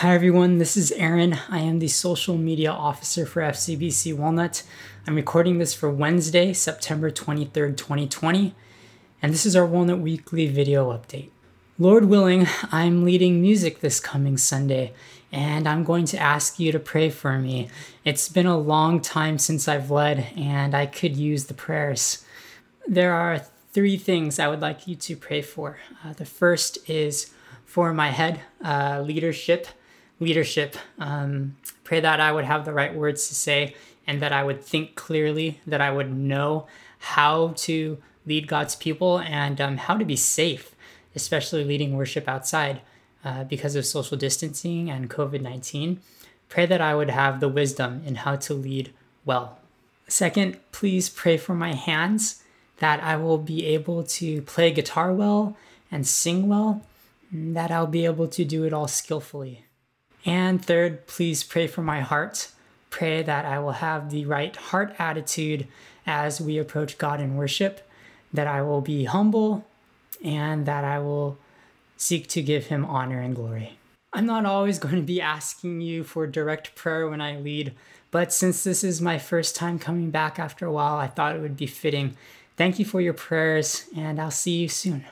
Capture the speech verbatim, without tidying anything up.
Hi everyone, this is Aaron. I am the social media officer for F C B C Walnut. I'm recording this for Wednesday, September twenty-third, twenty twenty, and this is our Walnut Weekly video update. Lord willing, I'm leading music this coming Sunday, and I'm going to ask you to pray for me. It's been a long time since I've led, and I could use the prayers. There are three things I would like you to pray for. Uh, the first is for my head, uh, leadership. Leadership. Um, pray that I would have the right words to say and that I would think clearly, that I would know how to lead God's people and um, how to be safe, especially leading worship outside uh, because of social distancing and COVID nineteen. Pray that I would have the wisdom in how to lead well. Second, please pray for my hands, that I will be able to play guitar well and sing well, and that I'll be able to do it all skillfully. And third, please pray for my heart. Pray that I will have the right heart attitude as we approach God in worship, that I will be humble, and that I will seek to give Him honor and glory. I'm not always going to be asking you for direct prayer when I lead, but since this is my first time coming back after a while, I thought it would be fitting. Thank you for your prayers, and I'll see you soon.